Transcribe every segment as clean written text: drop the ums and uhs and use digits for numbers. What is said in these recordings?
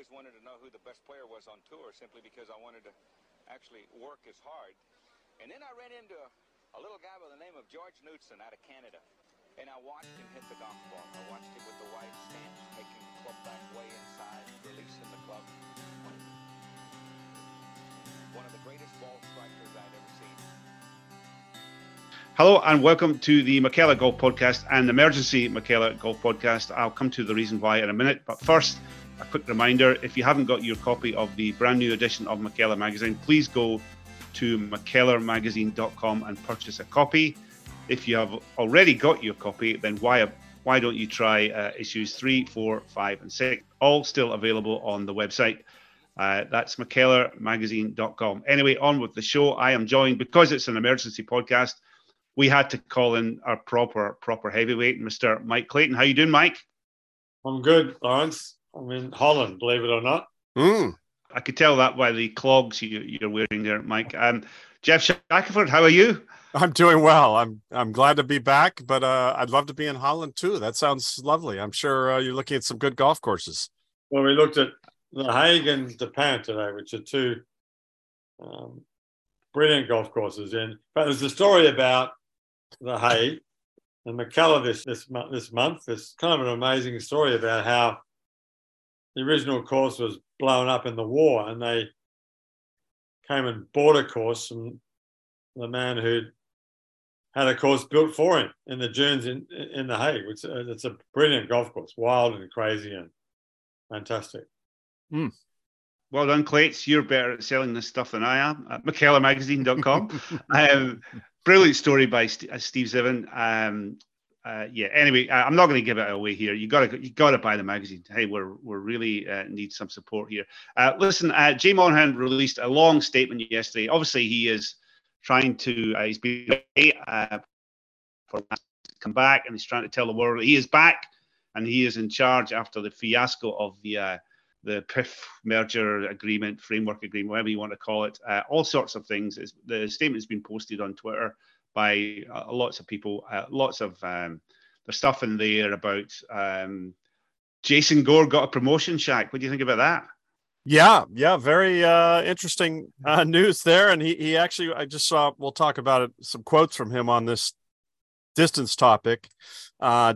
always wanted to know who the best player was on tour simply because I wanted to actually work as hard. And then I ran into a little guy by the name of George Knudsen out of Canada. And I watched him hit the golf ball. I watched him with the wide stance, taking the club back way inside, releasing the club. One of the greatest ball strikers I'd ever seen. Hello and welcome to the McKellar Golf Podcast and Emergency McKellar Golf Podcast. I'll come to the reason why in a minute, but first, a quick reminder, if you haven't got your copy of the brand new edition of McKellar Magazine, please go to McKellarMagazine.com and purchase a copy. If you have already got your copy, then why don't you try issues 3, 4, 5, and 6, all still available on the website. That's McKellarMagazine.com. Anyway, on with the show. I am joined, because it's an emergency podcast, we had to call in our proper heavyweight, Mr. Mike Clayton. How you doing, Mike? I'm good, Lawrence. I'm in Holland, believe it or not. I could tell that by the clogs you're wearing there, Mike. Jeff Shackelford, how are you? I'm doing well. I'm glad to be back, but I'd love to be in Holland too. That sounds lovely. I'm sure you're looking at some good golf courses. Well, we looked at The Hague and De Pan today, which are two brilliant golf courses. And but there's a story about The Hague and McKellar this month. It's kind of an amazing story about how the original course was blown up in the war, and they came and bought a course from the man who had a course built for him in the dunes in The Hague. It's a brilliant golf course, wild and crazy and fantastic. Mm. Well done, Clates. You're better at selling this stuff than I am at McKellarMagazine.com. Brilliant story by Steve Zivin. Anyway, I'm not going to give it away here. You got to buy the magazine. Hey, we're really need some support here. Listen, Jay Monahan released a long statement yesterday. Obviously, he is trying to he's been away for come back, and he's trying to tell the world he is back and he is in charge after the fiasco of the PIF merger agreement, framework agreement, whatever you want to call it. All sorts of things. The statement's been posted on Twitter by lots of people, lots of there's stuff in there about Jason Gore got a promotion, Shaq. What do you think about that? Yeah, very interesting news there. And he actually, I just saw, we'll talk about it, some quotes from him on this distance topic,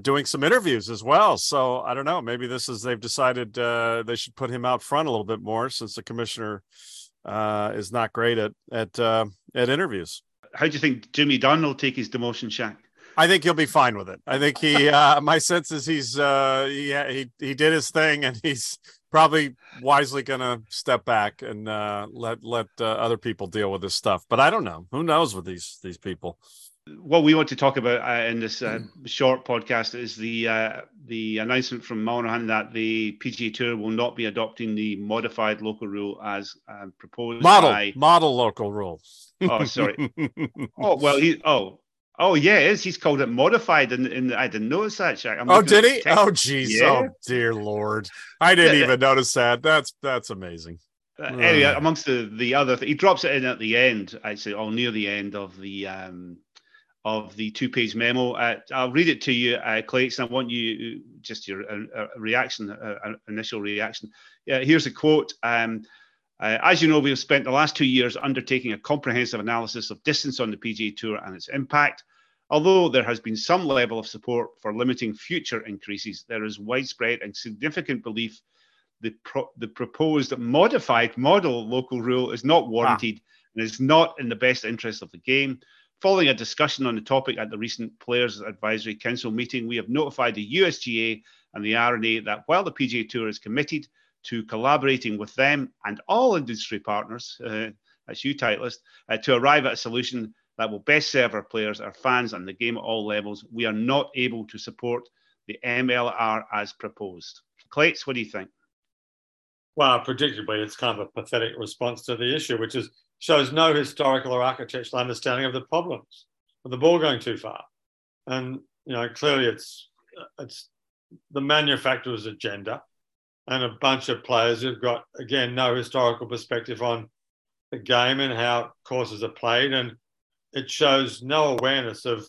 doing some interviews as well. So I don't know, maybe this is, they've decided they should put him out front a little bit more since the commissioner is not great at interviews. How do you think Jimmy Dunn will take his demotion, Shaq? I think he'll be fine with it. I think he, my sense is he did his thing, and he's probably wisely going to step back and let other people deal with this stuff. But I don't know. Who knows with these people? What we want to talk about in this short podcast is the announcement from Monahan that the PGA Tour will not be adopting the modified local rule as proposed. Model local rule. Oh, sorry. He's called it modified, and I didn't notice that, Shaq. Oh, did he? Oh, geez. Yeah. Oh, dear Lord. I didn't even notice that. That's amazing. Anyway, amongst the other, he drops it in at the end, actually, or near the end of the two-page memo. I'll read it to you, Clayton. I want you just your reaction, initial reaction. Yeah, here's a quote. As you know, we have spent the last 2 years undertaking a comprehensive analysis of distance on the PGA Tour and its impact. Although there has been some level of support for limiting future increases, there is widespread and significant belief the proposed modified model local rule is not warranted and is not in the best interest of the game. Following a discussion on the topic at the recent Players Advisory Council meeting, we have notified the USGA and the R&A that while the PGA Tour is committed to collaborating with them and all industry partners, that's you, Titleist, to arrive at a solution that will best serve our players, our fans, and the game at all levels, we are not able to support the MLR as proposed. Clates, what do you think? Well, predictably, it's kind of a pathetic response to the issue, which is shows no historical or architectural understanding of the problems of the ball going too far. And, clearly it's the manufacturer's agenda and a bunch of players who've got, again, no historical perspective on the game and how courses are played. And it shows no awareness of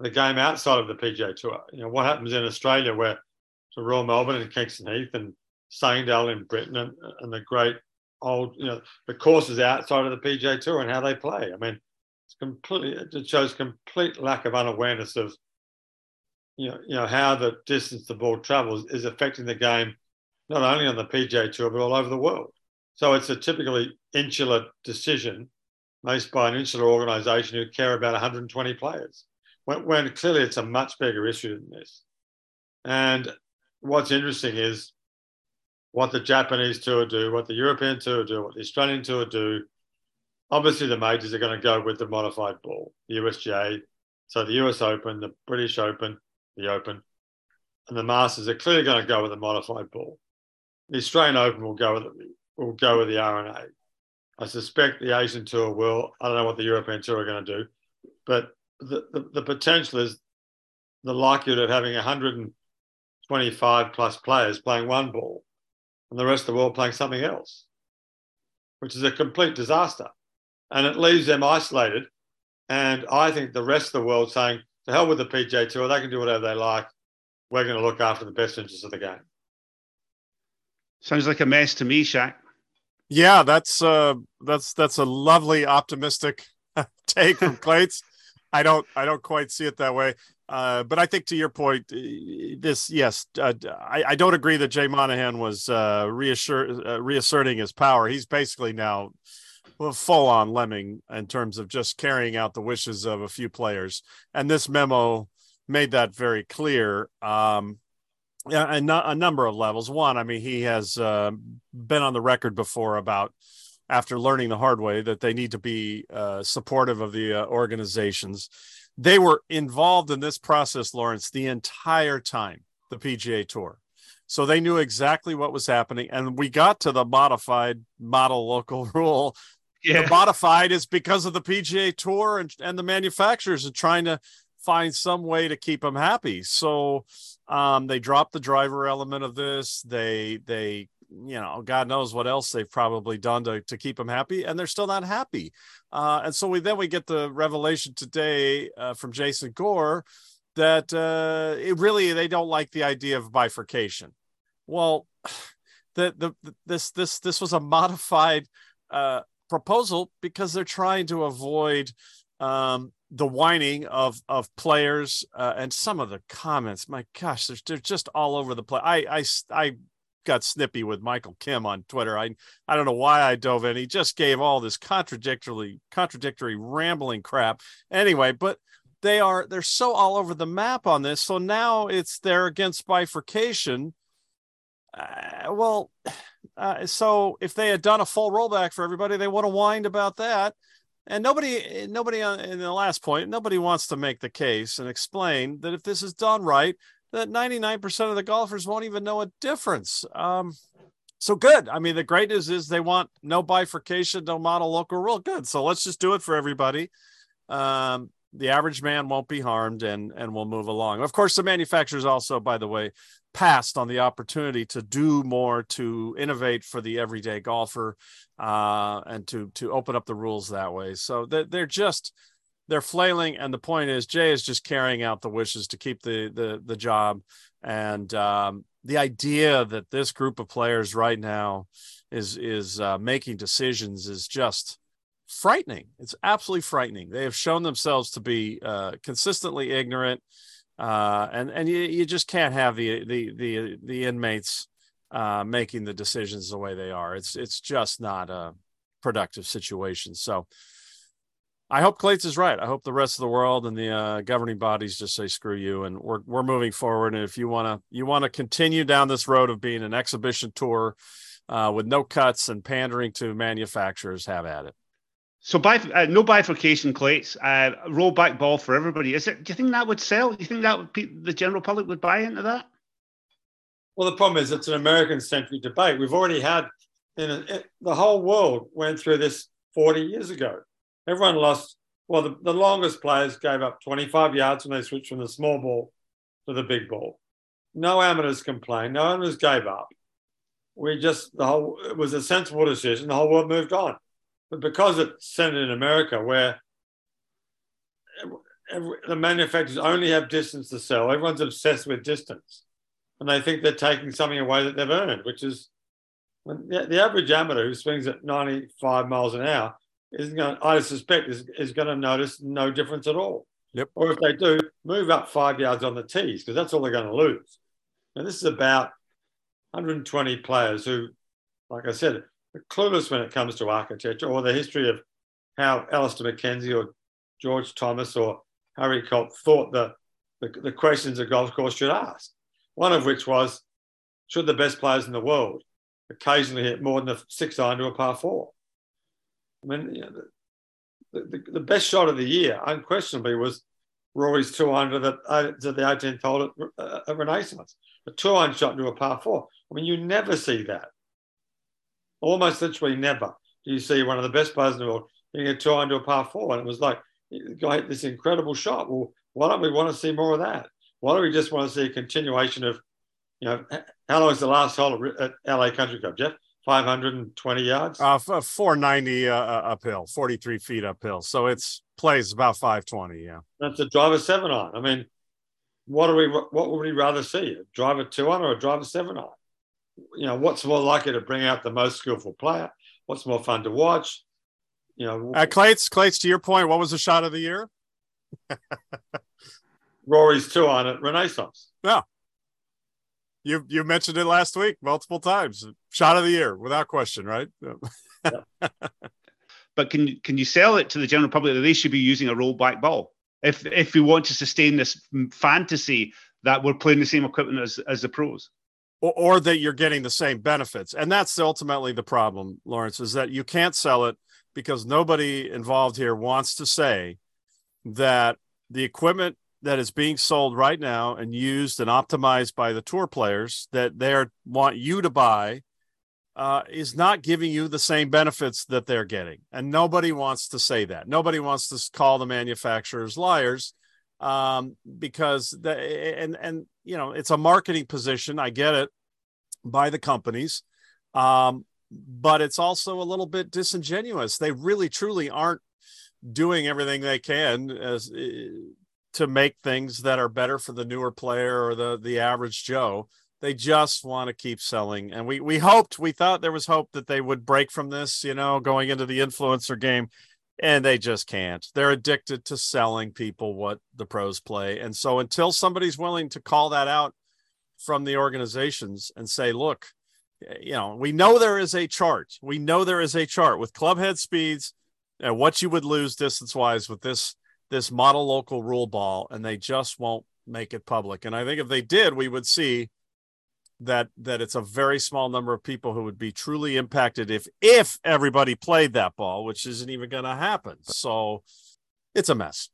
the game outside of the PGA Tour. What happens in Australia where to Royal Melbourne and Kingston Heath and Sangdale in Britain and the great old, you know, the courses outside of the PGA Tour and how they play. I mean, it's completely, it shows complete lack of unawareness of, you know, how the distance the ball travels is affecting the game, not only on the PGA Tour, but all over the world. So it's a typically insular decision made by an insular organisation who care about 120 players, when clearly it's a much bigger issue than this. And what's interesting is what the Japanese Tour do, what the European Tour do, what the Australian Tour do. Obviously, the majors are going to go with the modified ball, the USGA. So the US Open, the British Open, the Open, and the Masters are clearly going to go with the modified ball. The Australian Open will go with the R&A. I suspect the Asian Tour will. I don't know what the European Tour are going to do, but the potential is the likelihood of having 125 plus players playing one ball and the rest of the world playing something else, which is a complete disaster. And it leaves them isolated. And I think the rest of the world saying, to hell with the PGA Tour, they can do whatever they like. We're going to look after the best interests of the game. Sounds like a mess to me, Shaq. Yeah, that's a lovely optimistic take from Clates. I don't quite see it that way. But I think to your point, I don't agree that Jay Monahan was reasserting his power. He's basically now a full-on lemming in terms of just carrying out the wishes of a few players. And this memo made that very clear. And a number of levels. One, I mean, he has been on the record before about, after learning the hard way, that they need to be supportive of the organizations. They were involved in this process, Lawrence, the entire time, the PGA Tour. So they knew exactly what was happening. And we got to the modified model local rule. Yeah. The modified is because of the PGA Tour and the manufacturers are trying to find some way to keep them happy. So they dropped the driver element of this. They you know, God knows what else they've probably done to keep them happy, and they're still not happy. And so we get the revelation today from Jason Gore that it really, they don't like the idea of bifurcation. Well, this was a modified proposal because they're trying to avoid the whining of players and some of the comments. My gosh, they're just all over the place. I got snippy with Michael Kim on Twitter. I don't know why I dove in. He just gave all this contradictory rambling crap. Anyway, but they're so all over the map on this. So now it's they're against bifurcation. So if they had done a full rollback for everybody, they would have whined about that. And nobody in the last point, nobody wants to make the case and explain that if this is done right, that 99% of the golfers won't even know a difference. So good. I mean, the great news is they want no bifurcation, no model local rule. Good. So let's just do it for everybody. The average man won't be harmed, and we'll move along. Of course, the manufacturers also, by the way, passed on the opportunity to do more, to innovate for the everyday golfer, and to open up the rules that way. So they're flailing, and the point is Jay is just carrying out the wishes to keep the job. And the idea that this group of players right now is making decisions is just frightening. It's absolutely frightening. They have shown themselves to be consistently ignorant, and you just can't have the inmates making the decisions the way they are. It's just not a productive situation. So I hope Clates is right. I hope the rest of the world and the governing bodies just say, screw you. And we're moving forward. And if you want to continue down this road of being an exhibition tour with no cuts and pandering to manufacturers, have at it. So no bifurcation, Clates, roll back ball for everybody. Do you think that would sell? Do you think that the general public would buy into that? Well, the problem is it's an American-centric debate. We've already had, the whole world went through this 40 years ago. Everyone lost. Well, the longest players gave up 25 yards when they switched from the small ball to the big ball. No amateurs complained. No amateurs gave up. It was a sensible decision. The whole world moved on. But because it's centered in America, where the manufacturers only have distance to sell, everyone's obsessed with distance. and they think they're taking something away that they've earned, which is the average amateur who swings at 95 miles an hour isn't going to, I suspect, is going to notice no difference at all. Yep. Or if they do, move up 5 yards on the tees, because that's all they're going to lose. And this is about 120 players who, like I said, are clueless when it comes to architecture or the history of how Alistair McKenzie or George Thomas or Harry Colt thought the questions a golf course should ask. One of which was, should the best players in the world occasionally hit more than a 6-iron to a par 4? I mean, you know, the best shot of the year, unquestionably, was Rory's 200 at the 18th hole at Renaissance. A 2-iron shot to a par 4. I mean, you never see that. Almost literally never do you see one of the best players in the world hitting a 2-iron to a par 4. And it was like, the guy hit this incredible shot. Well, why don't we want to see more of that? Why do we just want to see a continuation of, you know, how long is the last hole at LA Country Club, Jeff? 520 yards? 490 uphill, 43 feet uphill. So it's plays about 520, yeah. That's a driver 7-iron. I mean, what would we rather see? A driver 2-iron or a driver 7-iron? You know, what's more likely to bring out the most skillful player? What's more fun to watch? You know, Clates, to your point, what was the shot of the year? Rory's 2-iron at Renaissance. Yeah. You mentioned it last week multiple times. Shot of the year, without question, right? Yeah. But can you sell it to the general public that they should be using a rollback ball? If we want to sustain this fantasy that we're playing the same equipment as the pros. Or that you're getting the same benefits. And that's ultimately the problem, Lawrence, is that you can't sell it because nobody involved here wants to say that the equipment that is being sold right now and used and optimized by the tour players that they want you to buy is not giving you the same benefits that they're getting. And nobody wants to say that. Nobody wants to call the manufacturers liars because you know, it's a marketing position. I get it by the companies, but it's also a little bit disingenuous. They really, truly aren't doing everything they can to make things that are better for the newer player or the average Joe. They just want to keep selling. And we thought there was hope that they would break from this, you know, going into the influencer game, and they just can't. They're addicted to selling people what the pros play. And so until somebody's willing to call that out from the organizations and say, look, you know, we know there is a chart. We know there is a chart with club head speeds and what you would lose distance wise with this model local rule ball, and they just won't make it public. And I think if they did, we would see that it's a very small number of people who would be truly impacted if everybody played that ball, which isn't even going to happen. So it's a mess.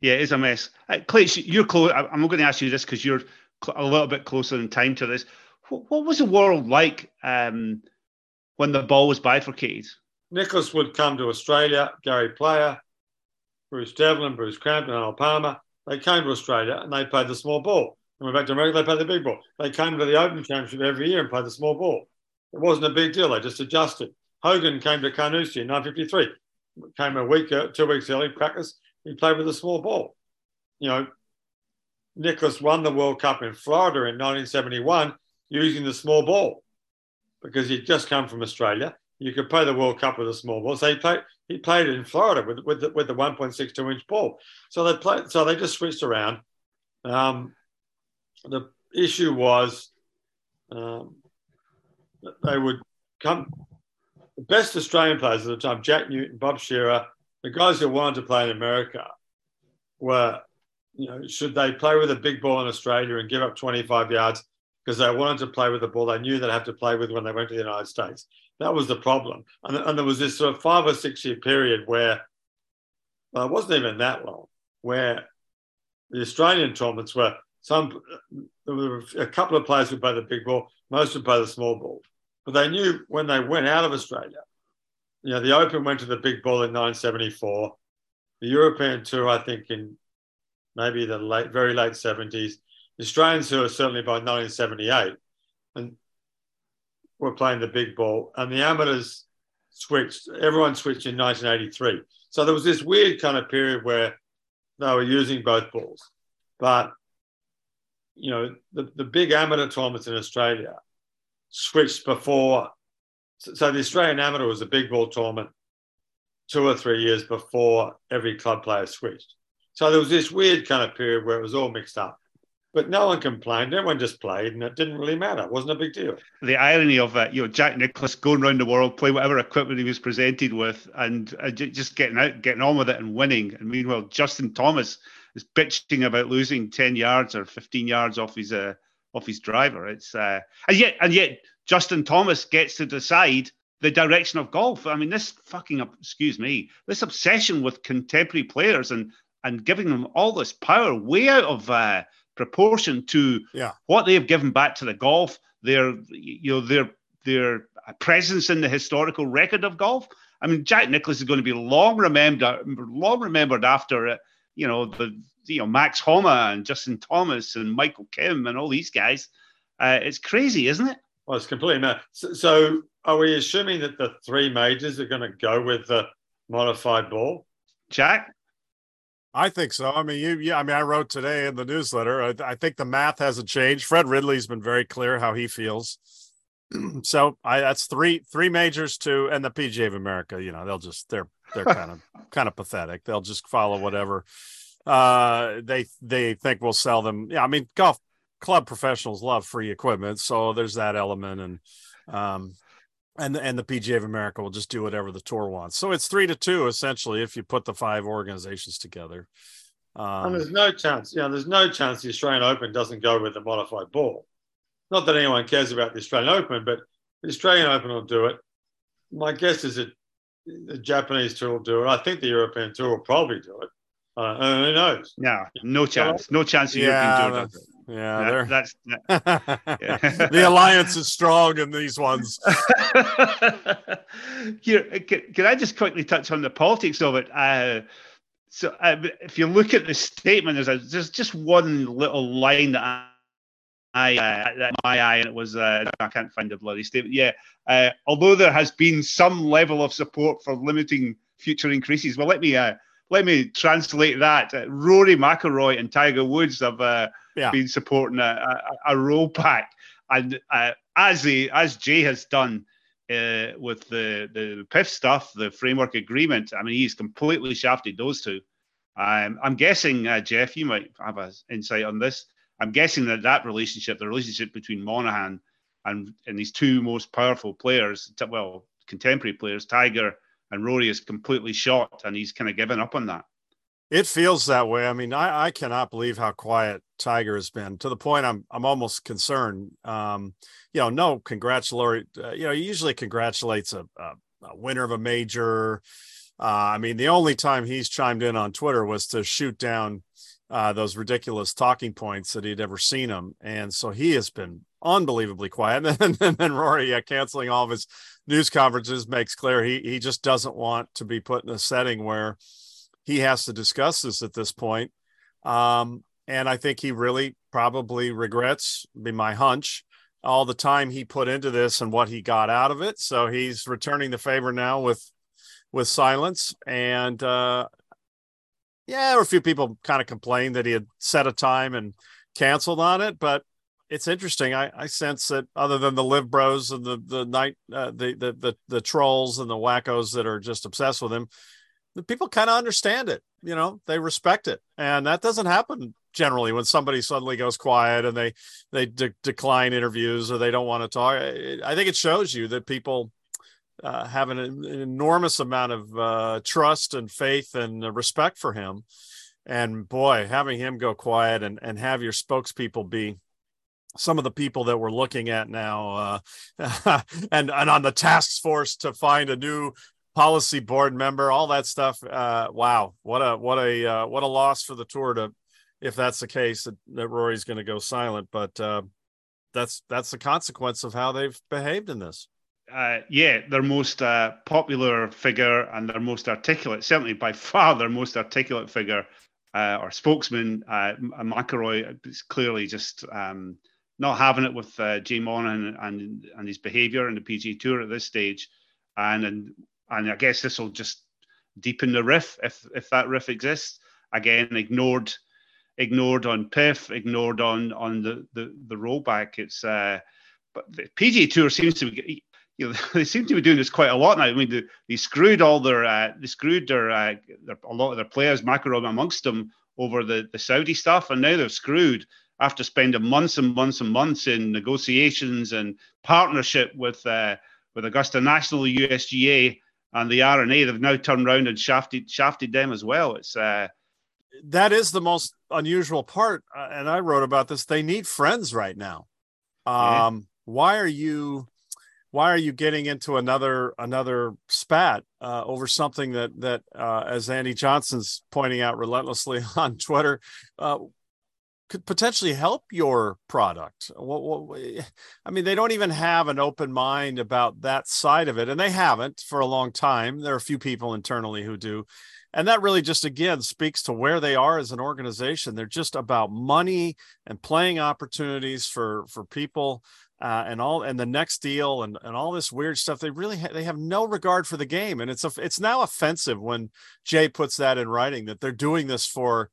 Yeah, it is a mess. Clay, you're close. I'm going to ask you this because you're a little bit closer in time to this. What was the world like when the ball was bifurcated? Nicklaus would come to Australia, Gary Player, Bruce Devlin, Bruce Crampton, Arnold Palmer. They came to Australia and they played the small ball. They went back to America, they played the big ball. They came to the Open Championship every year and played the small ball. It wasn't a big deal. They just adjusted. Hogan came to Carnoustie in 1953. Came a week, 2 weeks early, practice. He played with the small ball. You know, Nicklaus won the World Cup in Florida in 1971 using the small ball because he'd just come from Australia. You could play the World Cup with a small ball. So he played in Florida with the 1.62 inch ball. So they just switched around. The issue was that they would come. The best Australian players at the time, Jack Newton, Bob Shearer, the guys who wanted to play in America, were, you know, should they play with a big ball in Australia and give up 25 yards because they wanted to play with the ball they knew they'd have to play with when they went to the United States. That was the problem. And there was this sort of 5 or 6 year period where, well, it wasn't even that long, where the Australian tournaments were there were a couple of players who played the big ball, most would play the small ball. But they knew when they went out of Australia, you know, the Open went to the big ball in 1974, the European Tour, I think, in maybe the very late 70s, the Australian Tour certainly by 1978. And were playing the big ball, and the amateurs switched. Everyone switched in 1983. So there was this weird kind of period where they were using both balls. But you know, the big amateur tournaments in Australia switched before. So the Australian Amateur was a big ball tournament 2 or 3 years before every club player switched. So there was this weird kind of period where it was all mixed up. But no one complained. Everyone just played, and it didn't really matter. It wasn't a big deal. The irony of it, you know, Jack Nicklaus going around the world, playing whatever equipment he was presented with, and just getting on with it and winning. And meanwhile, Justin Thomas is bitching about losing 10 yards or 15 yards off his driver. It's and yet Justin Thomas gets to decide the direction of golf. I mean, this fucking this obsession with contemporary players and giving them all this power, way out of proportion to what they have given back to the golf, their presence in the historical record of golf. I mean, Jack Nicklaus is going to be long remembered after Max Homa and Justin Thomas and Michael Kim and all these guys. It's crazy, isn't it? Well, it's completely mad. So, are we assuming that the three majors are going to go with the modified ball, Jack? I think so. I mean, I wrote today in the newsletter, I think the math hasn't changed. Fred Ridley's been very clear how he feels. So that's three majors too, and the PGA of America, they're kind of pathetic. They'll just follow whatever they think will sell them. Yeah. I mean, golf club professionals love free equipment. So there's that element, and the PGA of America will just do whatever the tour wants. So it's 3-2, essentially, if you put the five organizations together. And there's no chance the Australian Open doesn't go with the modified ball. Not that anyone cares about the Australian Open, but the Australian Open will do it. My guess is that the Japanese Tour will do it. I think the European Tour will probably do it. Who knows? Yeah, no chance. No chance the European Tour does it. Yeah, the alliance is strong in these ones. Can I just quickly touch on the politics of it? If you look at the statement, there's just one little line that I can't find the bloody statement. Yeah, although there has been some level of support for limiting future increases. Well, let me translate that. Rory McIlroy and Tiger Woods have been supporting a rollback, and as Jay has done with the PIF stuff, the framework agreement. I mean, he's completely shafted those two. I'm guessing, Jeff, you might have an insight on this. I'm guessing that relationship, the relationship between Monahan and these two most powerful players, contemporary players, Tiger and Rory, is completely shot, and he's kind of given up on that. It feels that way. I mean, I cannot believe how quiet Tiger has been, to the point I'm almost concerned. He usually congratulates a winner of a major. I mean, the only time he's chimed in on Twitter was to shoot down those ridiculous talking points that he'd ever seen them. And so he has been unbelievably quiet. And then Rory canceling all of his news conferences makes clear he just doesn't want to be put in a setting where he has to discuss this at this point. And I think he really probably regrets, be my hunch, all the time he put into this and what he got out of it. So he's returning the favor now with silence. And there were a few people kind of complained that he had set a time and canceled on it, but it's interesting. I sense that other than the Liv Bros and the trolls and the wackos that are just obsessed with him, the people kind of understand it. You know, they respect it, and that doesn't happen generally when somebody suddenly goes quiet and they decline interviews or they don't want to talk. I think it shows you that people have an enormous amount of trust and faith and respect for him. And boy, having him go quiet and have your spokespeople be some of the people that we're looking at now and on the task force to find a new policy board member, all that stuff. Wow. What a loss for the tour if that's the case that Rory's going to go silent, but that's the consequence of how they've behaved in this. Their most popular figure and their most articulate, certainly by far their most articulate figure or spokesman, McIlroy, is clearly just not having it with Jay Monahan and his behaviour in the PGA Tour at this stage. And I guess this will just deepen the rift if that rift exists. Again, ignored ignored on PIF, ignored on the rollback. It's but the PGA Tour seems to be, you know, they seem to be doing this quite a lot now. I mean, they screwed all their a lot of their players, McIlroy amongst them, over the Saudi stuff, and now they're screwed after spending months and months and months in negotiations and partnership with Augusta National, USGA, and the R&A. They've now turned around and shafted them as well. It's that is the most unusual part, and I wrote about this. They need friends right now. Yeah. Why are you getting into another spat over something that as Andy Johnson's pointing out relentlessly on Twitter, could potentially help your product? I mean, they don't even have an open mind about that side of it, and they haven't for a long time. There are a few people internally who do. And that really just, again, speaks to where they are as an organization. They're just about money and playing opportunities for people and the next deal and all this weird stuff. They really they have no regard for the game. And it's now offensive when Jay puts that in writing, that they're doing this for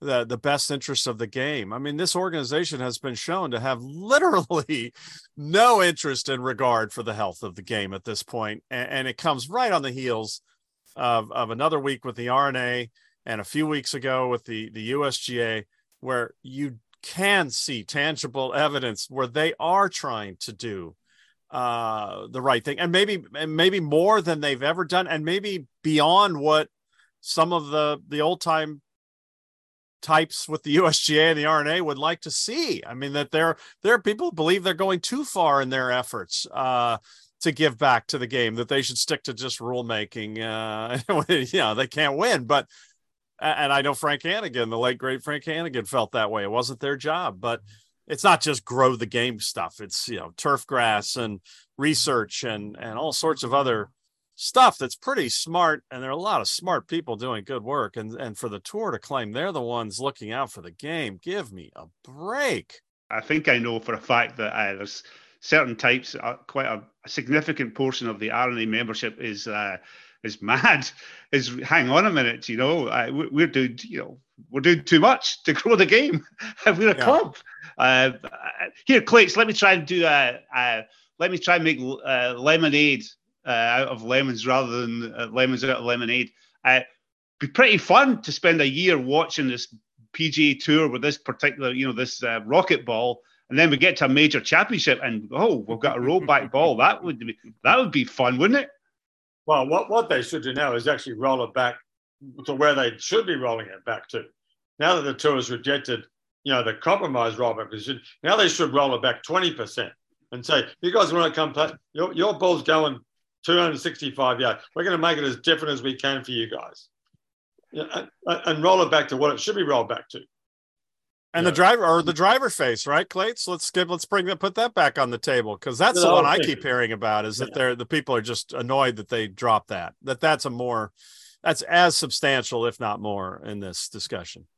the best interests of the game. I mean, this organization has been shown to have literally no interest in regard for the health of the game at this point. And it comes right on the heels of another week with the R&A and a few weeks ago with the USGA, where you can see tangible evidence where they are trying to do the right thing. And maybe more than they've ever done, and maybe beyond what some of the old time types with the USGA and the R&A would like to see. I mean, that there are people who believe they're going too far in their efforts to give back to the game, that they should stick to just rulemaking. You know, they can't win. But, and I know Frank Hannigan, the late great Frank Hannigan, felt that way. It wasn't their job, but it's not just grow the game stuff. It's, you know, turf grass and research and all sorts of other stuff that's pretty smart. And there are a lot of smart people doing good work. And for the tour to claim they're the ones looking out for the game, give me a break. I think I know for a fact that there's certain types, quite a significant portion of the R&A membership is mad. Is hang on a minute, you know, we're doing too much to grow the game. We're a club. Here, Clates, let me try and do make lemonade out of lemons rather than lemons out of lemonade. It'd be pretty fun to spend a year watching this PGA Tour with this particular, you know, this rocket ball. And then we get to a major championship, and we've got a rollback ball. That would be fun, wouldn't it? Well, what they should do now is actually roll it back to where they should be rolling it back to. Now that the tour has rejected, you know, the compromise rollback position, now they should roll it back 20% and say, "You guys want to come play? Your ball's going 265 yards. We're going to make it as different as we can for you guys," and roll it back to what it should be rolled back to. And the driver face, right, Clates? Let's put that back on the table, because that's the one I keep hearing about, is that the people are just annoyed that they dropped that. That's as substantial, if not more, in this discussion.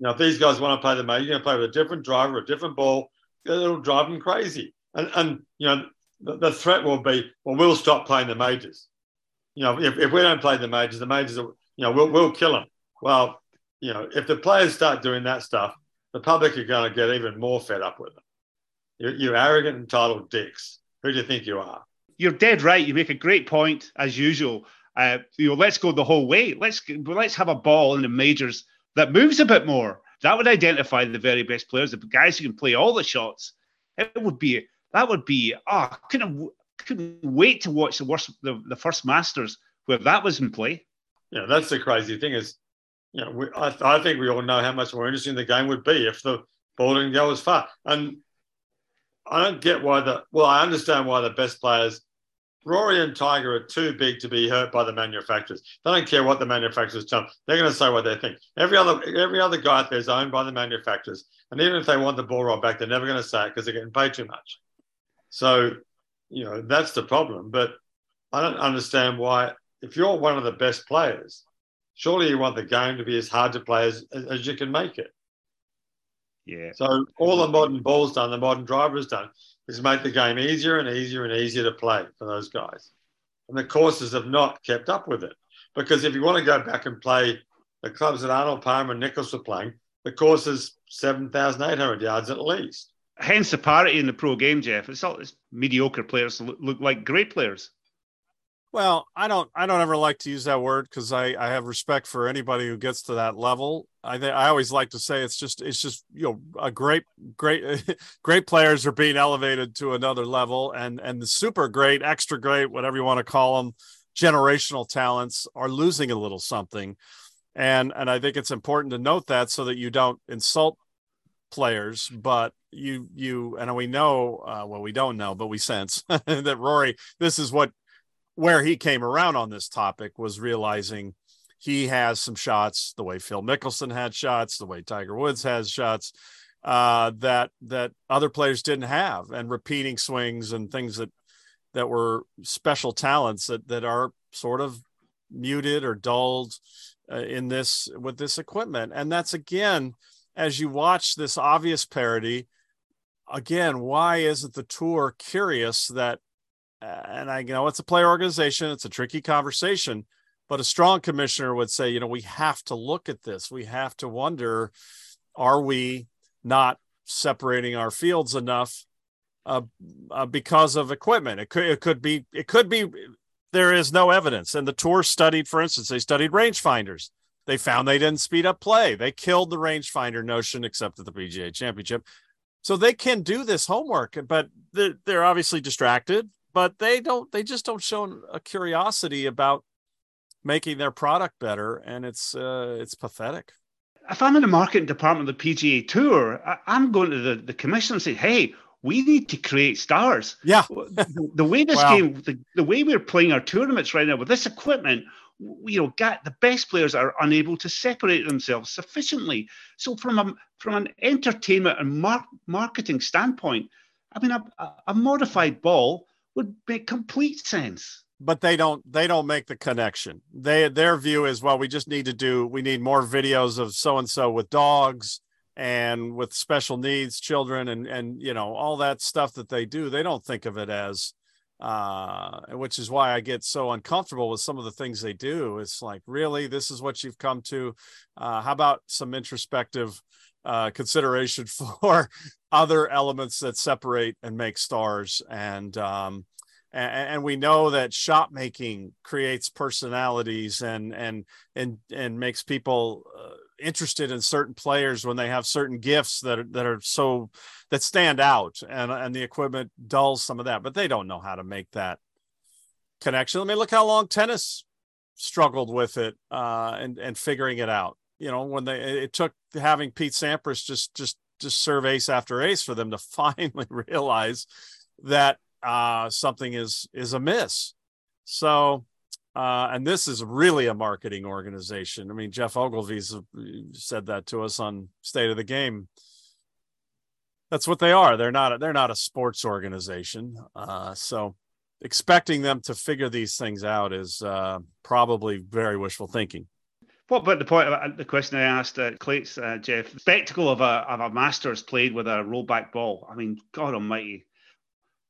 Now, if these guys want to play the major, you're going to play with a different driver, a different ball. It'll drive them crazy, and you know the threat will be, well, we'll stop playing the majors. You know, if we don't play the majors, are, you know, we'll kill them. Well, you know, if the players start doing that stuff, the public are going to get even more fed up with them. You arrogant, entitled dicks. Who do you think you are? You're dead right. You make a great point, as usual. You know, let's go the whole way. Let's have a ball in the majors that moves a bit more. That would identify the very best players, the guys who can play all the shots. I couldn't wait to watch the first Masters where that was in play. Yeah, that's the crazy thing is, you know, I think we all know how much more interesting the game would be if the ball didn't go as far. And I don't get why I understand why the best players, Rory and Tiger, are too big to be hurt by the manufacturers. They don't care what the manufacturers tell them. They're going to say what they think. Every other guy out there is owned by the manufacturers. And even if they want the ball rolled back, they're never going to say it because they're getting paid too much. So, you know, that's the problem. But I don't understand why, if you're one of the best players, surely you want the game to be as hard to play as you can make it. Yeah. So all the modern ball's done, the modern driver's done, is make the game easier and easier and easier to play for those guys. And the courses have not kept up with it. Because if you want to go back and play the clubs that Arnold Palmer and Nicklaus were playing, the course is 7,800 yards at least. Hence the parity in the pro game, Jeff. It's mediocre players look like great players. Well, I don't ever like to use that word because I have respect for anybody who gets to that level. I always like to say it's just a great players are being elevated to another level, and the super great, extra great, whatever you want to call them, generational talents are losing a little something, and I think it's important to note that so that you don't insult players, but you and we know we don't know, but we sense that Rory, this is where he came around on this topic, was realizing he has some shots the way Phil Mickelson had shots, the way Tiger Woods has shots that other players didn't have, and repeating swings and things that were special talents that are sort of muted or dulled in this, with this equipment. And that's, again, as you watch this obvious parody again, why isn't the tour curious that, and I know it's a player organization, it's a tricky conversation, but a strong commissioner would say, we have to look at this. We have to wonder, are we not separating our fields enough because of equipment? It could be, there is no evidence. And the tour studied, for instance, they studied rangefinders. They found they didn't speed up play. They killed the rangefinder notion, except at the PGA Championship. So they can do this homework, but they're obviously distracted. But they just don't show a curiosity about making their product better. And it's pathetic. If I'm in the marketing department of the PGA Tour, I'm going to the commission and say, hey, we need to create stars. Yeah. The way this game, the way we're playing our tournaments right now with this equipment, the best players are unable to separate themselves sufficiently. So from an entertainment and marketing standpoint, I mean, a modified ball would make complete sense. But they don't make the connection. Their view is, well, we need more videos of so-and-so with dogs and with special needs children and all that stuff that they do. They don't think of it as, which is why I get so uncomfortable with some of the things they do. It's like, really, this is what you've come to? How about some introspective consideration for other elements that separate and make stars? And we know that shot making creates personalities and makes people interested in certain players when they have certain gifts that stand out, and the equipment dulls some of that, but they don't know how to make that connection. I mean, look how long tennis struggled with it and figuring it out. It took having Pete Sampras just serve ace after ace for them to finally realize that something is amiss. So, and this is really a marketing organization. I mean, Jeff Ogilvie's said that to us on State of the Game. That's what they are. They're not a sports organization. So expecting them to figure these things out is probably very wishful thinking. What about the point about the question I asked Clates, Jeff? The spectacle of a Masters played with a rollback ball. I mean, God almighty.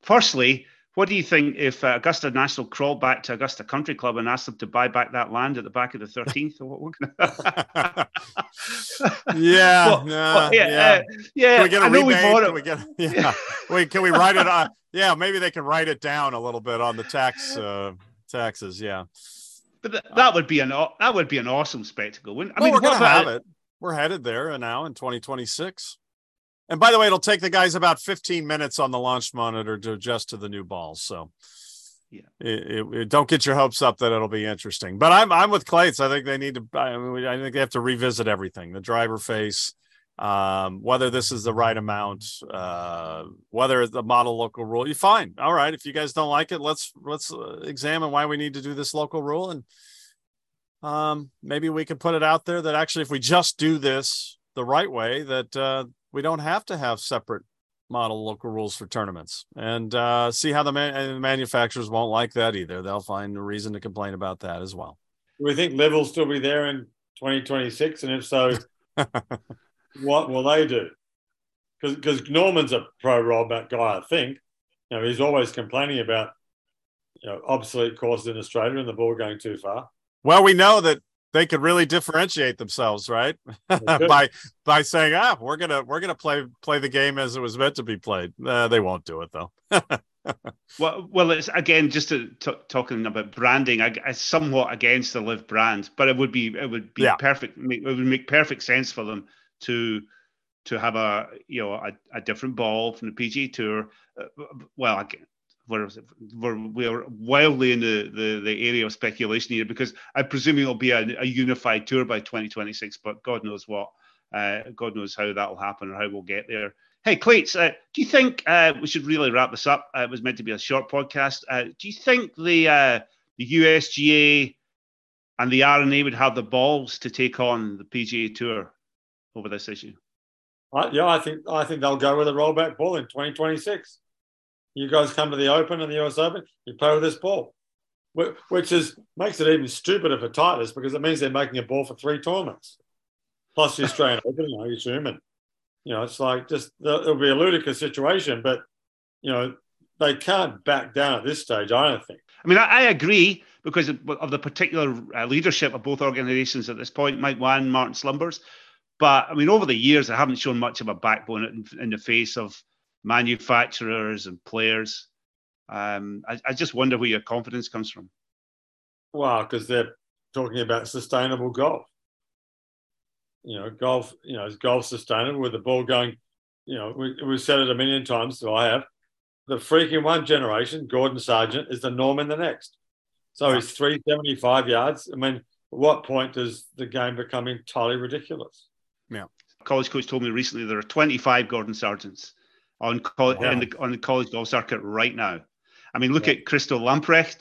Firstly, what do you think if Augusta National crawled back to Augusta Country Club and asked them to buy back that land at the back of the 13th? Yeah. Can we get a rebate? Can we write it on? Yeah, maybe they can write it down a little bit on the taxes. Yeah. But that would be an awesome spectacle. We're going to have it. We're headed there now in 2026. And by the way, it'll take the guys about 15 minutes on the launch monitor to adjust to the new balls. So, yeah, it don't get your hopes up that it'll be interesting. But I'm with Clates. I think they need to. I think they have to revisit everything: the driver face, whether this is the right amount, whether the model local rule. You fine, all right. If you guys don't like it, let's examine why we need to do this local rule, and maybe we can put it out there that actually, if we just do this the right way, that we don't have to have separate model local rules for tournaments, and see how the manufacturers won't like that either. They'll find a reason to complain about that as well. Do we think LIV will still be there in 2026? And if so, what will they do? Because Norman's a pro rollback guy, I think. He's always complaining about obsolete courses in Australia and the ball going too far. Well, we know that they could really differentiate themselves, right? by saying, we're gonna play the game as it was meant to be played. They won't do it though. well, it's again just talking about branding. I'm somewhat against the Live brand, but it would be perfect. It would make perfect sense for them to have a different ball from the PGA Tour. Well, again, we're wildly in the area of speculation here, because I presume it'll be a unified tour by 2026, but God knows what, God knows how that'll happen or how we'll get there. Hey, Clates, do you think we should really wrap this up? It was meant to be a short podcast. Do you think the USGA and the R&A would have the balls to take on the PGA Tour over this issue? I think they'll go with a rollback ball in 2026. You guys come to the Open and the US Open, you play with this ball, which makes it even stupider for Titleist, because it means they're making a ball for three tournaments, plus the Australian Open, I assume. And, it's like it'll be a ludicrous situation, but, they can't back down at this stage, I don't think. I mean, I agree because of the particular leadership of both organisations at this point, Mike Whan, Martin Slumbers. But, I mean, over the years, I haven't shown much of a backbone in the face of manufacturers and players. I just wonder where your confidence comes from. Well, because they're talking about sustainable golf. Golf, is golf sustainable with the ball going, we've said it a million times, so I have. The freak in one generation, Gordon Sargent, is the norm in the next. So he's 375 yards. I mean, at what point does the game become entirely ridiculous? Yeah. College coach told me recently there are 25 Gordon Sargents on the college golf circuit right now. I mean, look at Christo Lamprecht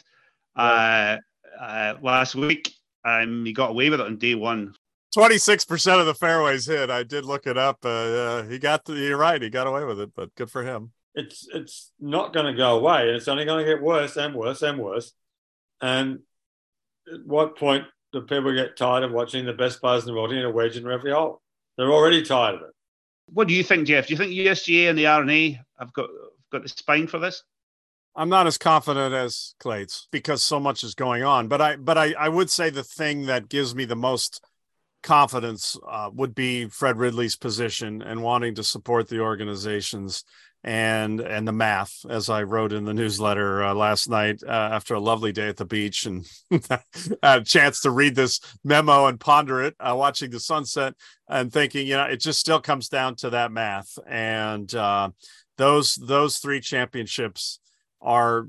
last week. He got away with it on day one. 26% of the fairways hit. I did look it up. You're right. He got away with it, but good for him. It's not going to go away, and it's only going to get worse and worse and worse. And at what point do people get tired of watching the best players in the world in a wedge in every hole? They're already tired of it. What do you think, Jeff? Do you think USGA and the R&A have got the spine for this? I'm not as confident as Clates because so much is going on. But I would say the thing that gives me the most confidence would be Fred Ridley's position and wanting to support the organizations and the math, as I wrote in the newsletter last night after a lovely day at the beach and a chance to read this memo and ponder it, watching the sunset and thinking, it just still comes down to that math. And those three championships are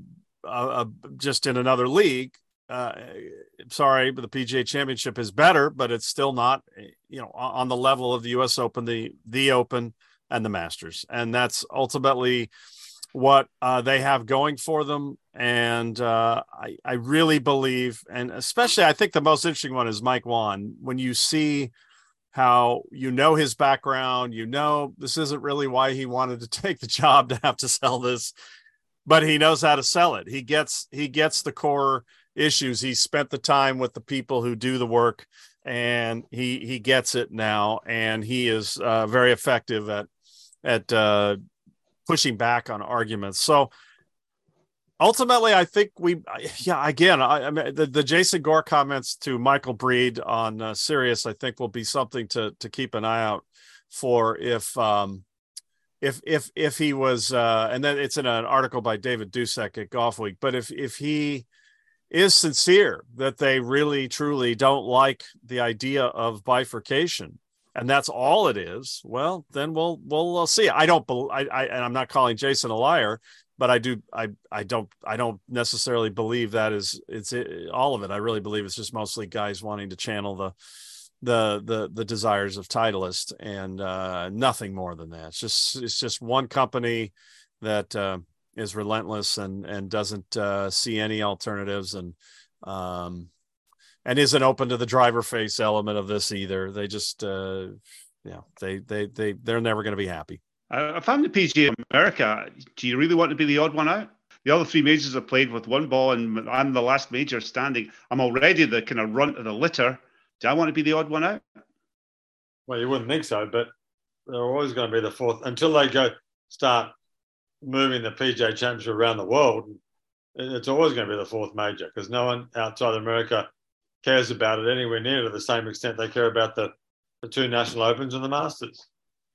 just in another league. Sorry, but the PGA Championship is better, but it's still not, on the level of the US Open, the Open, and the Masters. And that's ultimately what they have going for them. And I really believe, and especially I think the most interesting one is Mike Whan. When you see how, his background, this isn't really why he wanted to take the job to have to sell this, but he knows how to sell it. He gets the core issues. He spent the time with the people who do the work, and he gets it now, and he is very effective at pushing back on arguments. So ultimately, I think the Jason Gore comments to Michael Breed on Sirius, I think, will be something to keep an eye out for if he was, and then it's in an article by David Dusek at Golf Week, but if he is sincere that they really truly don't like the idea of bifurcation, and that's all it is, well, then we'll see. And I'm not calling Jason a liar, but I don't necessarily believe that it's all of it. I really believe it's just mostly guys wanting to channel the desires of Titleist and nothing more than that. It's just one company that is relentless and doesn't see any alternatives and isn't open to the driver face element of this either. They just, they're never going to be happy. If I'm the PGA of America, do you really want to be the odd one out? The other three majors are played with one ball, and I'm the last major standing. I'm already the kind of runt of the litter. Do I want to be the odd one out? Well, you wouldn't think so, but they're always going to be the fourth until they start moving the PGA Championship around the world. It's always going to be the fourth major because no one outside America cares about it anywhere near to the same extent they care about the two national opens and the Masters.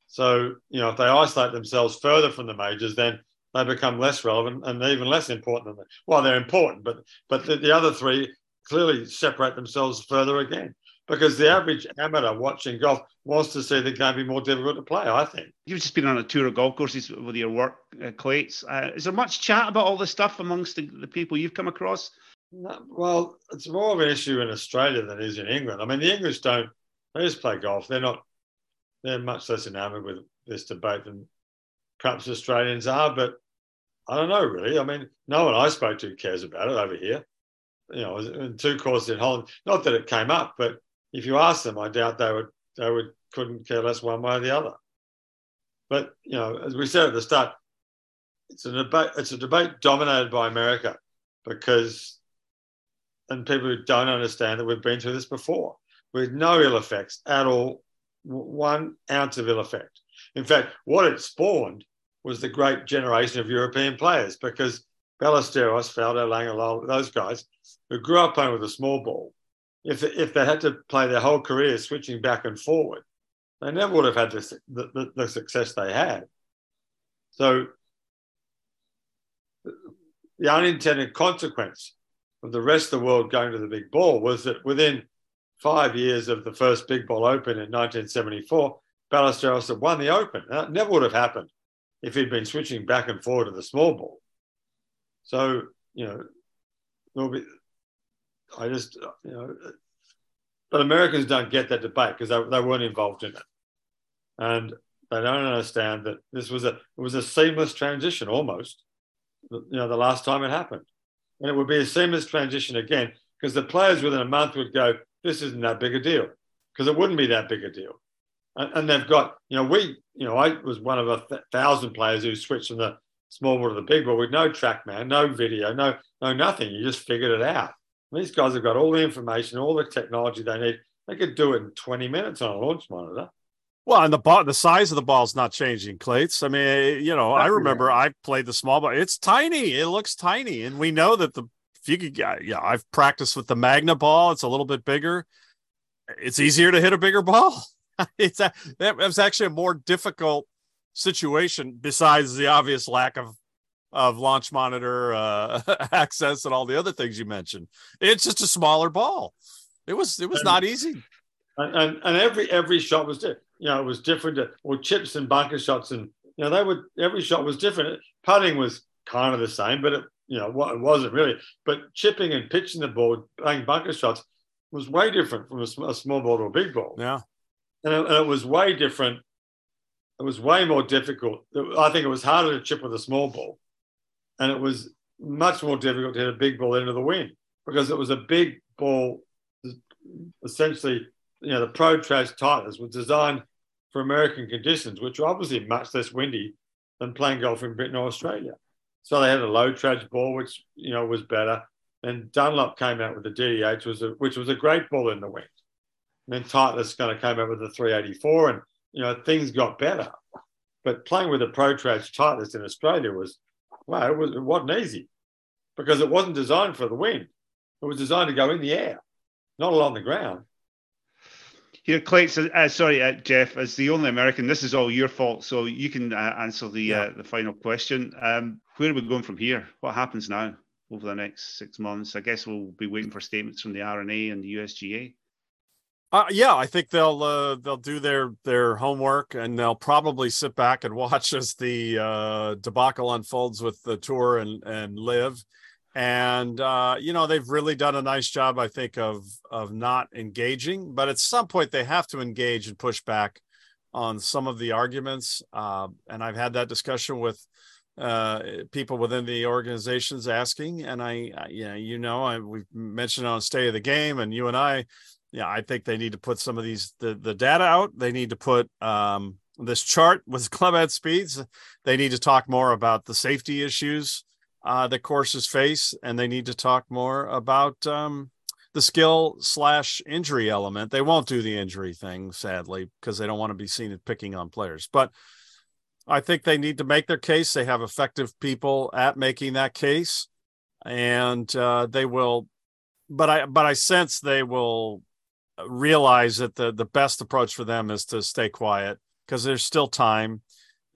So, you know, if they isolate themselves further from the majors, then they become less relevant and even less important than them. Well, they're important, but the other three clearly separate themselves further again, because the average amateur watching golf wants to see the game be more difficult to play, I think. You've just been on a tour of golf courses with your work, Clates. Is there much chat about all this stuff amongst the people you've come across? No, well, it's more of an issue in Australia than it is in England. I mean, the English don't, they just play golf. They're much less enamoured with this debate than perhaps Australians are, but I don't know, really. I mean, no one I spoke to cares about it over here. You know, in two courses in Holland, not that it came up, but if you ask them, I doubt they couldn't care less one way or the other. But, you know, as we said at the start, it's a debate dominated by America, because, and people who don't understand that we've been through this before, with no ill effects at all, 1 ounce of ill effect. In fact, what it spawned was the great generation of European players, because Ballesteros, Faldo, Lange, those guys who grew up playing with a small ball, if they had to play their whole career switching back and forward, they never would have had the success they had. So the unintended consequence of the rest of the world going to the big ball was that within 5 years of the first big ball open in 1974, Ballesteros had won the Open. That never would have happened if he'd been switching back and forward to the small ball. So, you know, but Americans don't get that debate because they weren't involved in it. And they don't understand that this was it was a seamless transition almost, you know, the last time it happened. And it would be a seamless transition again, because the players within a month would go, this isn't that big a deal, because it wouldn't be that big a deal. And they've got, you know, I was one of 1,000 players who switched from the small ball to the big ball with no track man, no video, no nothing. You just figured it out. And these guys have got all the information, all the technology they need. They could do it in 20 minutes on a launch monitor. Well, and the size of the ball's not changing, Clates. I mean, you know, I remember I played the small ball. It's tiny. It looks tiny. And we know that I've practiced with the Magna ball. It's a little bit bigger. It's easier to hit a bigger ball. That was actually a more difficult situation, besides the obvious lack of launch monitor access and all the other things you mentioned. It's just a smaller ball. It was not easy. And every shot was different. You know, it was different. Or chips and bunker shots, and you know, every shot was different. Putting was kind of the same, but it wasn't really. But chipping and pitching the ball, playing bunker shots, was way different from a small ball to a big ball. Yeah, and it was way different. It was way more difficult. I think it was harder to chip with a small ball, and it was much more difficult to hit a big ball into the wind, because it was a big ball. Essentially, you know, the Pro Trash Titleist was designed for American conditions, which are obviously much less windy than playing golf in Britain or Australia. So they had a low trash ball, which, you know, was better. Then Dunlop came out with the DDH, which was a great ball in the wind. And then Titleist kind of came out with the 384, and you know, things got better. But playing with a Pro Trash Titleist in Australia it wasn't easy, because it wasn't designed for the wind. It was designed to go in the air, not along the ground. Here, Clayton, Jeff, as the only American, this is all your fault, so you can answer the final question. Where are we going from here? What happens now over the next 6 months? I guess we'll be waiting for statements from the R&A and the USGA. I think they'll do their homework, and they'll probably sit back and watch as the debacle unfolds with the tour and live. And you know, they've really done a nice job, I think, of not engaging. But at some point, they have to engage and push back on some of the arguments. And I've had that discussion with people within the organizations asking. And we've mentioned on State of the Game, and you and I. Yeah, I think they need to put some of the data out. They need to put this chart with club head speeds. They need to talk more about the safety issues that courses face, and they need to talk more about the skill/injury element. They won't do the injury thing, sadly, because they don't want to be seen as picking on players. But I think they need to make their case. They have effective people at making that case, and they will But I sense they will realize that the best approach for them is to stay quiet because there's still time.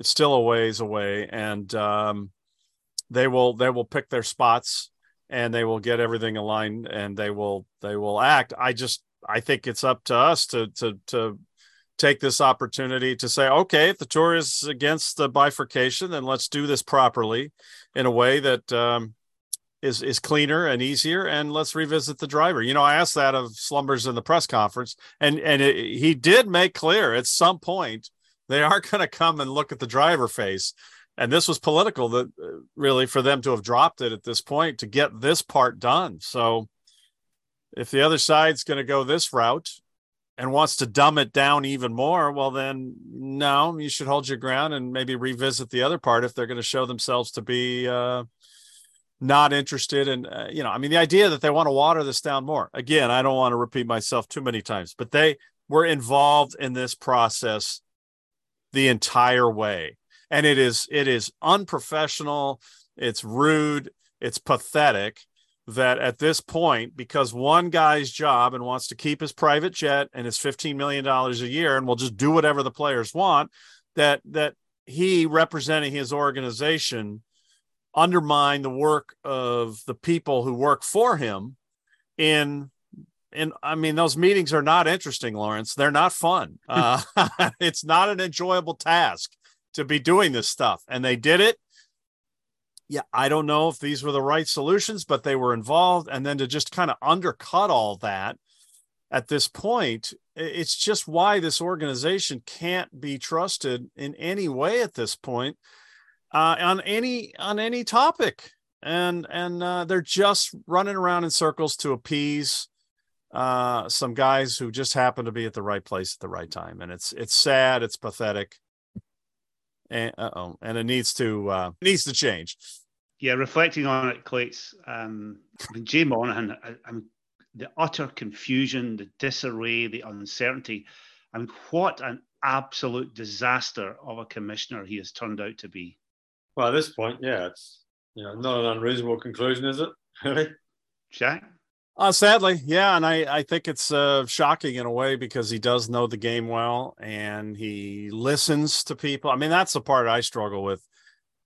It's still a ways away, and they will pick their spots and they will get everything aligned and they will act. I think it's up to us to take this opportunity to say, okay, if the tour is against the bifurcation, then let's do this properly in a way that is cleaner and easier. And let's revisit the driver. You know, I asked that of Slumbers in the press conference, and he did make clear at some point they are going to come and look at the driver face. And this was political, that really for them to have dropped it at this point to get this part done. So if the other side's going to go this route and wants to dumb it down even more, well, then no, you should hold your ground and maybe revisit the other part if they're going to show themselves to be not interested. And, the idea that they want to water this down more. Again, I don't want to repeat myself too many times, but they were involved in this process the entire way. And it is unprofessional. It's rude. It's pathetic that at this point, because one guy's job and wants to keep his private jet and his $15 million a year and will just do whatever the players want, that he, representing his organization, undermined the work of the people who work for him. Those meetings are not interesting, Lawrence. They're not fun. It's not an enjoyable task to be doing this stuff. And they did it. Yeah, I don't know if these were the right solutions, but they were involved. And then to just kind of undercut all that at this point, it's just why this organization can't be trusted in any way at this point on any topic. And they're just running around in circles to appease some guys who just happen to be at the right place at the right time. And it's sad. It's pathetic. And it needs to change. Yeah, reflecting on it, Clates, Jay Monahan, the utter confusion, the disarray, the uncertainty. What an absolute disaster of a commissioner he has turned out to be. Well, at this point, yeah, it's not an unreasonable conclusion, is it? Really, Jack? Sadly, yeah, and I think it's shocking in a way because he does know the game well and he listens to people. I mean, that's the part I struggle with.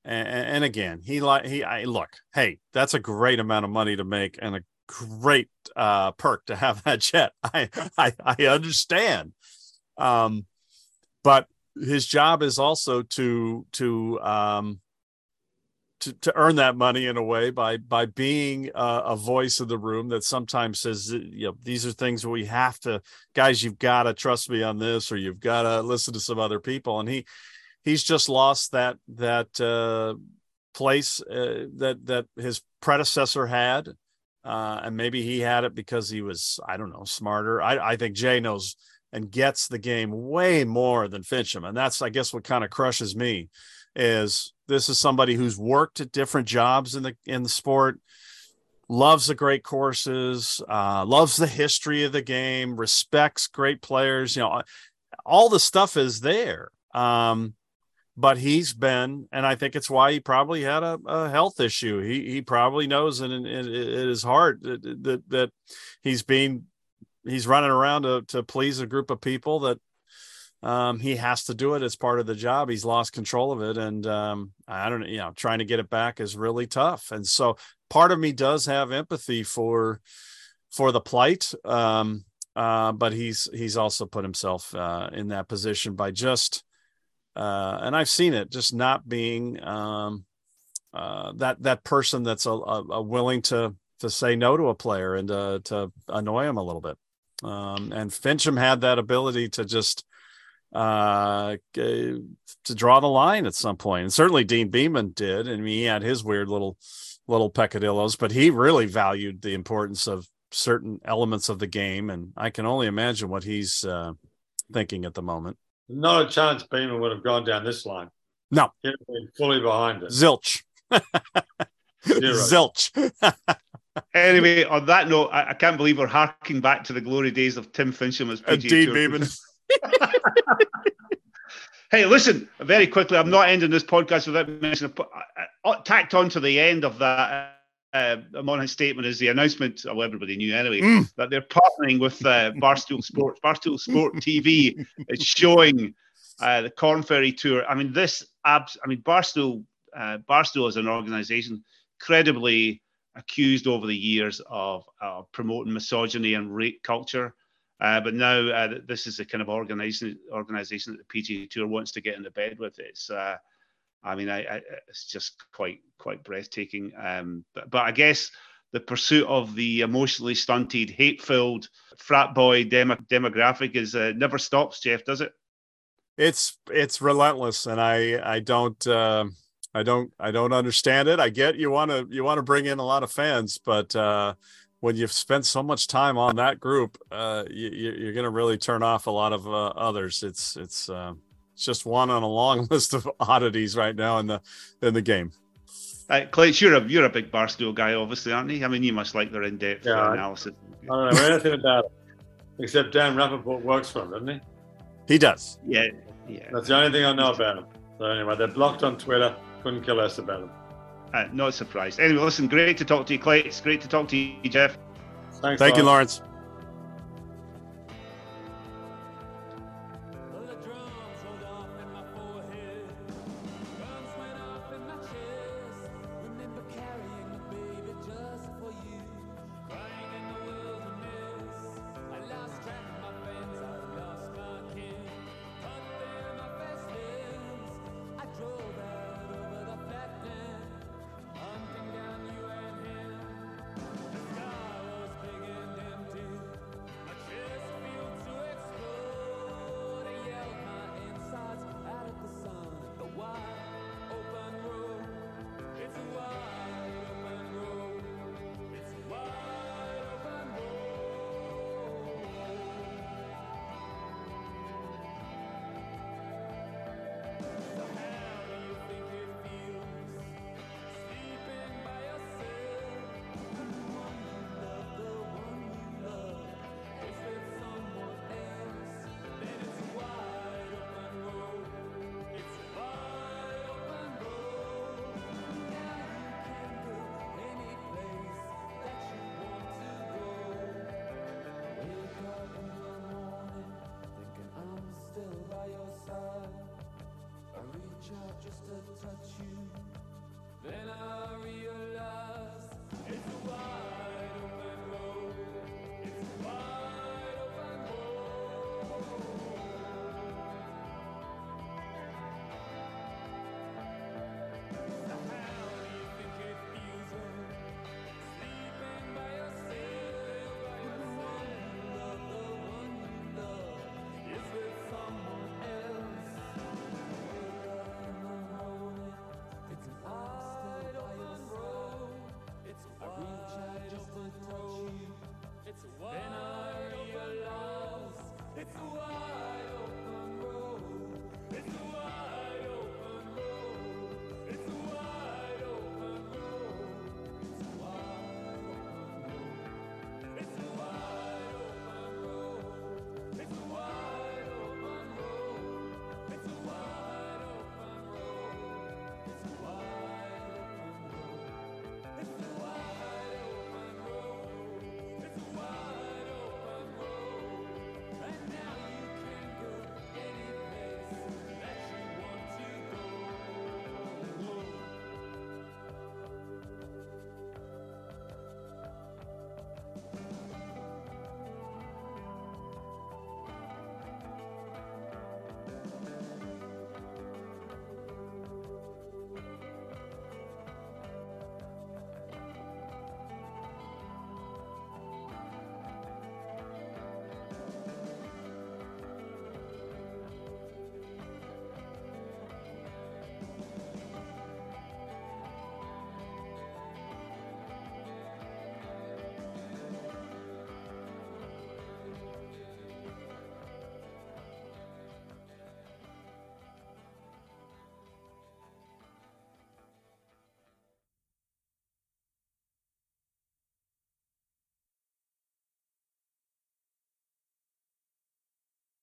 And again, hey, that's a great amount of money to make and a great perk to have that jet. I understand, but his job is also to earn that money in a way by being a voice in the room that sometimes says, these are things we have to, guys, you've got to trust me on this, or you've got to listen to some other people. And he's just lost that place that his predecessor had. And maybe he had it because he was, I don't know, smarter. I think Jay knows and gets the game way more than Finchem. And that's, I guess, what kind of crushes me is this is somebody who's worked at different jobs in the sport, loves the great courses, loves the history of the game, respects great players. All the stuff is there. But he's been, and I think it's why he probably had a health issue. He probably knows in his heart that he's running around to please a group of people that, he has to do it as part of the job. He's lost control of it. And I don't know, trying to get it back is really tough. And so part of me does have empathy for the plight. But he's also put himself in that position by just, and I've seen it, just not being that person that's a willing to say no to a player and to annoy him a little bit. And Finchem had that ability to just, to draw the line at some point. And certainly Dean Beaman did. I mean, he had his weird little peccadillos, but he really valued the importance of certain elements of the game. And I can only imagine what he's thinking at the moment. Not a chance Beaman would have gone down this line. No. He'd been fully behind it. Zilch. Zilch. Anyway, on that note, I can't believe we're harking back to the glory days of Tim Finchem as PGA Dean Beaman. Hey, listen, very quickly, I'm not ending this podcast without mentioning, tacked on to the end of that Monaghan's statement is the announcement, well, everybody knew anyway, that they're partnering with Barstool Sports. Barstool Sport TV is showing the Corn Ferry Tour. I mean, Barstool as an organisation, credibly accused over the years of promoting misogyny and rape culture. But now this is the kind of organisation that the PGA Tour wants to get into bed with. It's, it's just quite breathtaking. But I guess the pursuit of the emotionally stunted, hate-filled, frat boy demographic is never stops, Jeff, does it? It's relentless, and I don't understand it. I get you want to bring in a lot of fans, but when you've spent so much time on that group, you're going to really turn off a lot of others. It's just one on a long list of oddities right now in the game. Clayton, you're a big Barstool guy, obviously, aren't you? I mean, you must like their in-depth analysis. I don't know anything about it, except Dan Rappaport works for him, doesn't he? He does. Yeah. That's the only thing I know about him. So anyway, they're blocked on Twitter. Couldn't kill us about him. Not surprised. Anyway, listen, great to talk to you, Clay. It's great to talk to you, Jeff. Thanks, Lawrence. Thank you, Lawrence.